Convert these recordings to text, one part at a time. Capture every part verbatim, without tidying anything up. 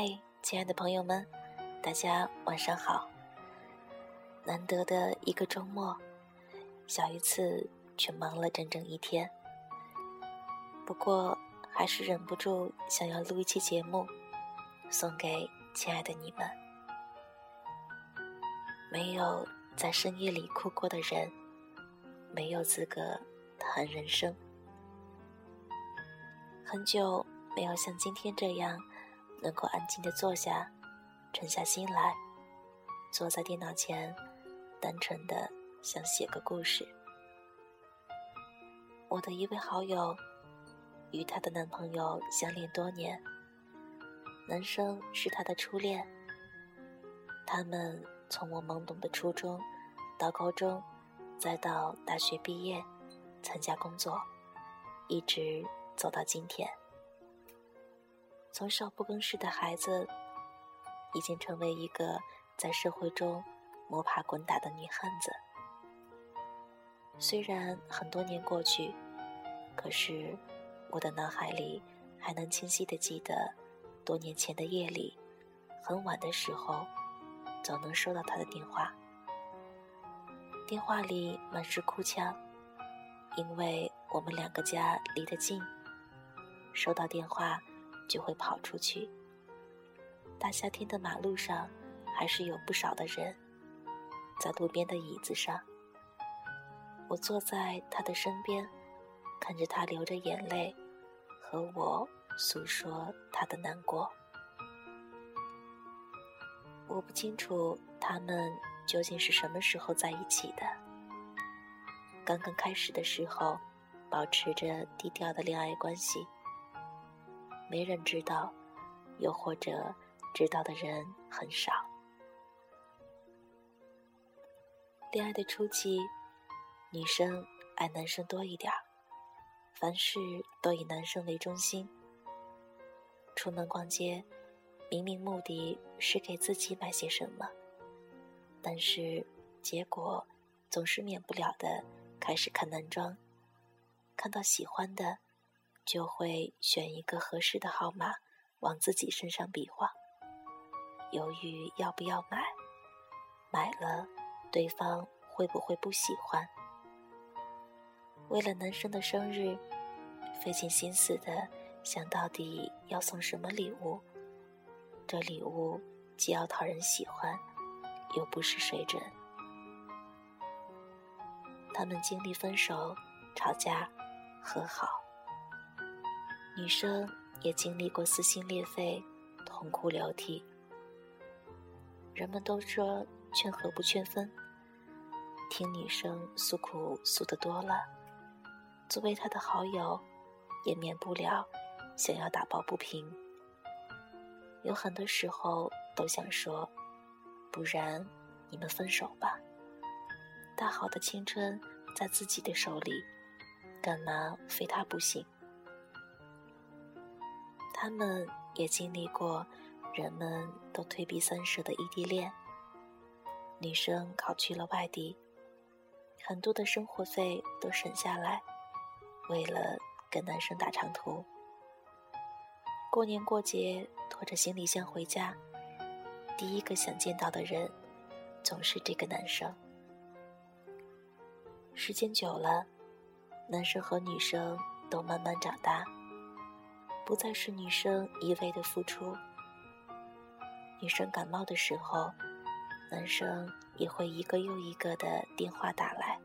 嘿，亲爱的朋友们，大家晚上好。难得的一个周末，小鱼刺却忙了整整一天，不过还是忍不住想要录一期节目送给亲爱的你们。没有在深夜里哭过的人，没有资格谈人生。很久没有像今天这样能够安静地坐下，沉下心来，坐在电脑前，单纯地想写个故事。我的一位好友与她的男朋友相恋多年，男生是她的初恋，他们从我懵懂的初中到高中，再到大学毕业，参加工作，一直走到今天。从少不更事的孩子，已经成为一个在社会中摸爬滚打的女汉子。虽然很多年过去，可是我的脑海里还能清晰地记得，多年前的夜里，很晚的时候，总能收到他的电话。电话里满是哭腔，因为我们两个家离得近，收到电话就会跑出去。大夏天的马路上还是有不少的人，在路边的椅子上，我坐在他的身边，看着他流着眼泪和我诉说他的难过。我不清楚他们究竟是什么时候在一起的。刚刚开始的时候，保持着低调的恋爱关系，没人知道，又或者知道的人很少。恋爱的初期，女生爱男生多一点，凡事都以男生为中心。出门逛街，明明目的是给自己买些什么，但是结果总是免不了的开始看男装，看到喜欢的就会选一个合适的号码往自己身上比划，犹豫要不要买，买了对方会不会不喜欢。为了男生的生日，费尽心思的想到底要送什么礼物，这礼物既要讨人喜欢，又不失水准。他们经历分手、吵架、和好，女生也经历过撕心裂肺、痛哭流涕。人们都说劝和不劝分，听女生诉苦诉得多了，作为她的好友，也免不了想要打抱不平。有很多时候都想说，不然你们分手吧，大好的青春在自己的手里，干嘛非他不行。他们也经历过人们都退避三舍的异地恋，女生考去了外地，很多的生活费都省下来，为了跟男生打长途。过年过节拖着行李箱回家，第一个想见到的人总是这个男生。时间久了，男生和女生都慢慢长大，不再是女生一味的付出。女生感冒的时候，男生也会一个又一个的电话打来，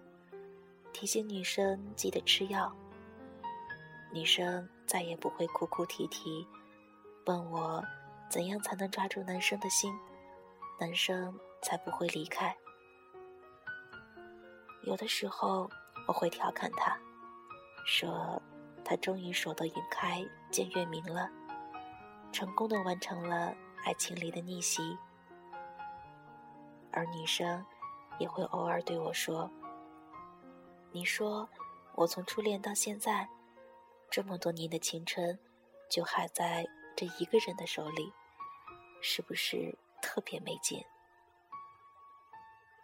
提醒女生记得吃药。女生再也不会哭哭啼啼，问我怎样才能抓住男生的心，男生才不会离开。有的时候我会调侃他，说他终于守得云开见月明了，成功地完成了爱情里的逆袭。而女生也会偶尔对我说，你说我从初恋到现在，这么多年的青春就还在这一个人的手里，是不是特别没劲？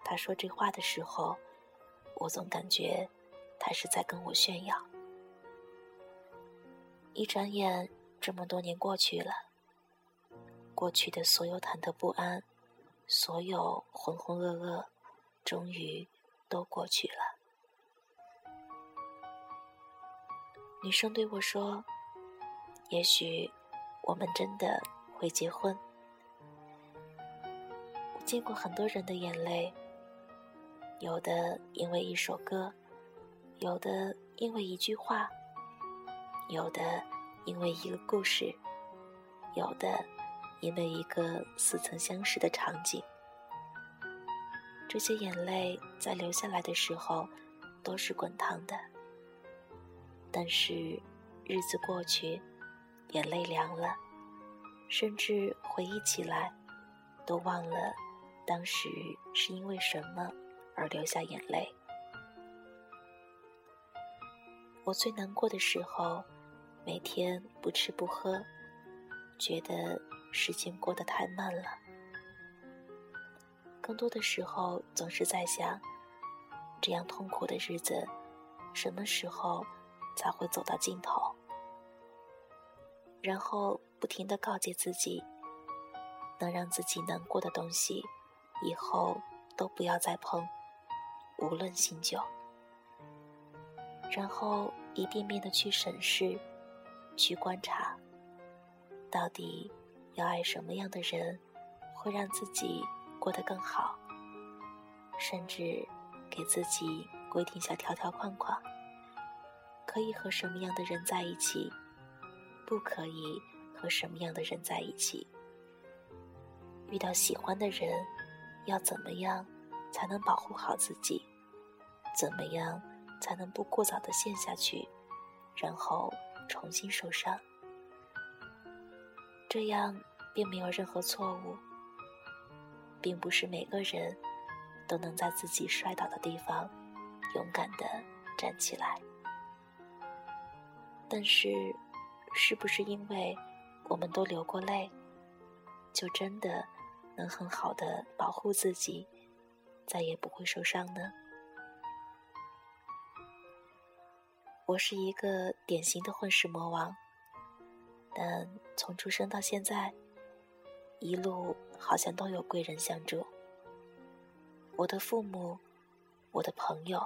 她说这话的时候，我总感觉她是在跟我炫耀。一转眼，这么多年过去了，过去的所有忐忑不安，所有浑浑噩噩，终于都过去了。女生对我说，也许我们真的会结婚。我见过很多人的眼泪，有的因为一首歌，有的因为一句话，有的因为一个故事，有的因为一个似曾相识的场景。这些眼泪在流下来的时候都是滚烫的，但是日子过去，眼泪凉了，甚至回忆起来都忘了当时是因为什么而流下眼泪。我最难过的时候，每天不吃不喝，觉得时间过得太慢了。更多的时候总是在想，这样痛苦的日子什么时候才会走到尽头，然后不停地告诫自己，能让自己难过的东西以后都不要再碰，无论新旧。然后一遍遍地去审视，去观察，到底要爱什么样的人会让自己过得更好，甚至给自己规定下条条框框，可以和什么样的人在一起，不可以和什么样的人在一起，遇到喜欢的人要怎么样才能保护好自己，怎么样才能不过早地陷下去，然后重新受伤。这样并没有任何错误，并不是每个人都能在自己摔倒的地方勇敢地站起来。但是，是不是因为我们都流过泪，就真的能很好地保护自己，再也不会受伤呢？我是一个典型的混世魔王，但从出生到现在，一路好像都有贵人相助。我的父母，我的朋友，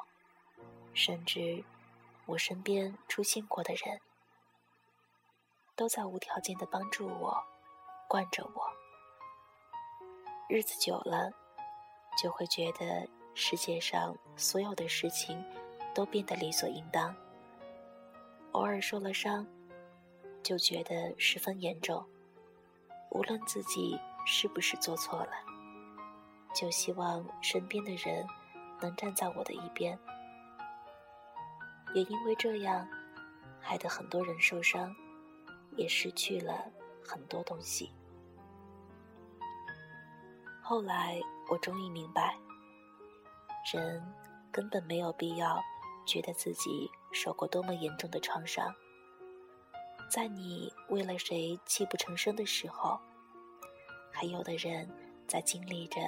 甚至我身边出现过的人，都在无条件地帮助我，惯着我。日子久了，就会觉得世界上所有的事情都变得理所应当。偶尔受了伤，就觉得十分严重，无论自己是不是做错了，就希望身边的人能站在我的一边。也因为这样，害得很多人受伤，也失去了很多东西。后来我终于明白，人根本没有必要觉得自己受过多么严重的创伤。在你为了谁泣不成声的时候，还有的人在经历着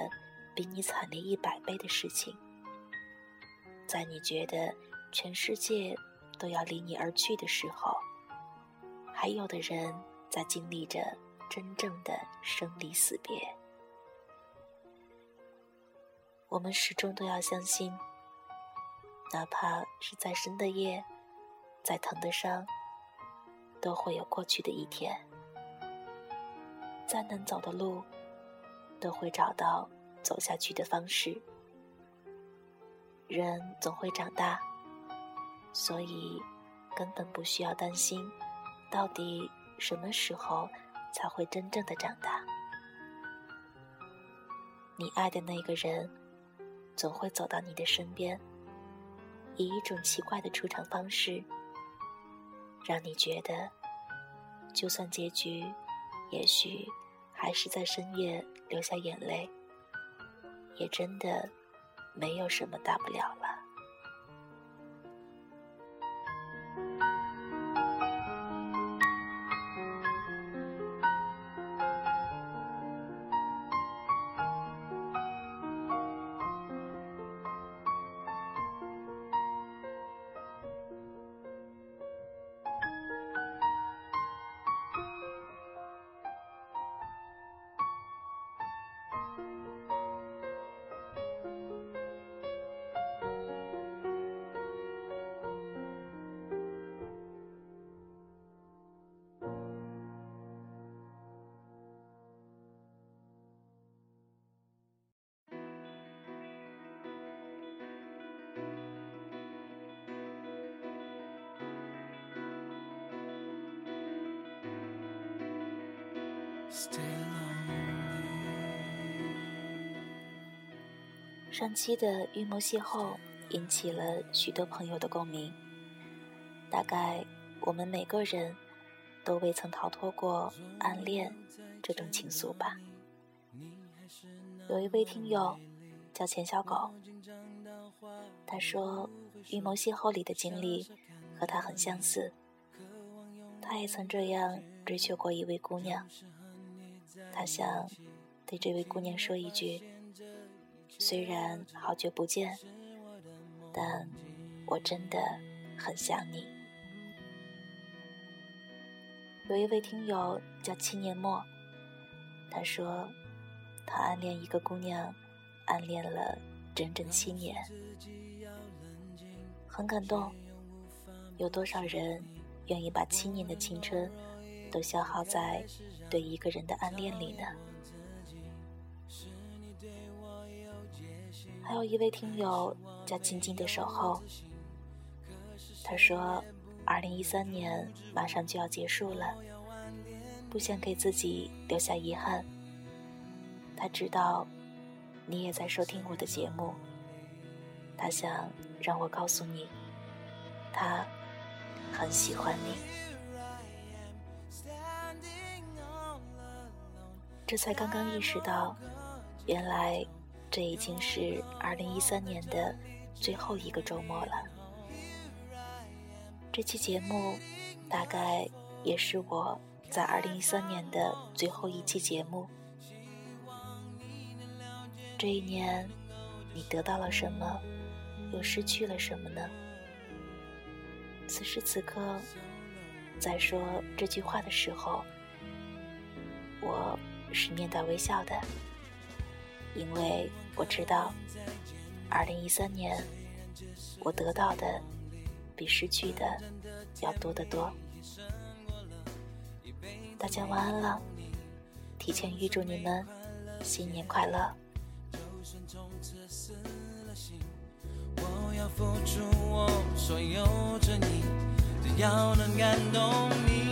比你惨烈一百倍的事情。在你觉得全世界都要离你而去的时候，还有的人在经历着真正的生离死别。我们始终都要相信，哪怕是再深的夜，再疼的伤，都会有过去的一天；再难走的路，都会找到走下去的方式。人总会长大，所以根本不需要担心到底什么时候才会真正的长大。你爱的那个人总会走到你的身边，以一种奇怪的出场方式，让你觉得就算结局也许还是在深夜流下眼泪，也真的没有什么大不了了。上期的预谋邂逅引起了许多朋友的共鸣，大概我们每个人都未曾逃脱过暗恋这种情愫吧。有一位听友叫钱小狗，他说预谋邂逅里的经历和他很相似，他也曾这样追求过一位姑娘，他想对这位姑娘说一句，虽然好久不见，但我真的很想你。有一位听友叫七年末，他说他暗恋一个姑娘，暗恋了整整七年，很感动。有多少人愿意把七年的青春都消耗在对一个人的暗恋里呢？还有一位听友叫静静的守候，他说二零一三年马上就要结束了，不想给自己留下遗憾。他知道你也在收听我的节目，他想让我告诉你，他很喜欢你。这才刚刚意识到，原来这已经是二零一三年的最后一个周末了。这期节目大概也是我在二零一三年的最后一期节目。这一年你得到了什么，又失去了什么呢？此时此刻在说这句话的时候，我是面带微笑的，因为我知道二零一三年我得到的比失去的要多得多。大家晚安了，提前预祝你们新年快乐。我要付出我所有真意，只要能感动你。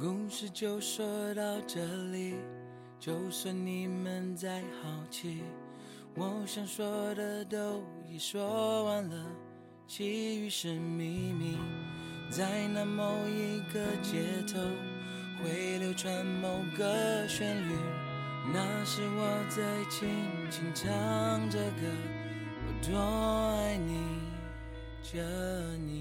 故事就说到这里，就算你们再好奇，我想说的都已说完了，其余是秘密。在那某一个街头会流传某个旋律，那是我在轻轻唱着歌，我多爱你着你。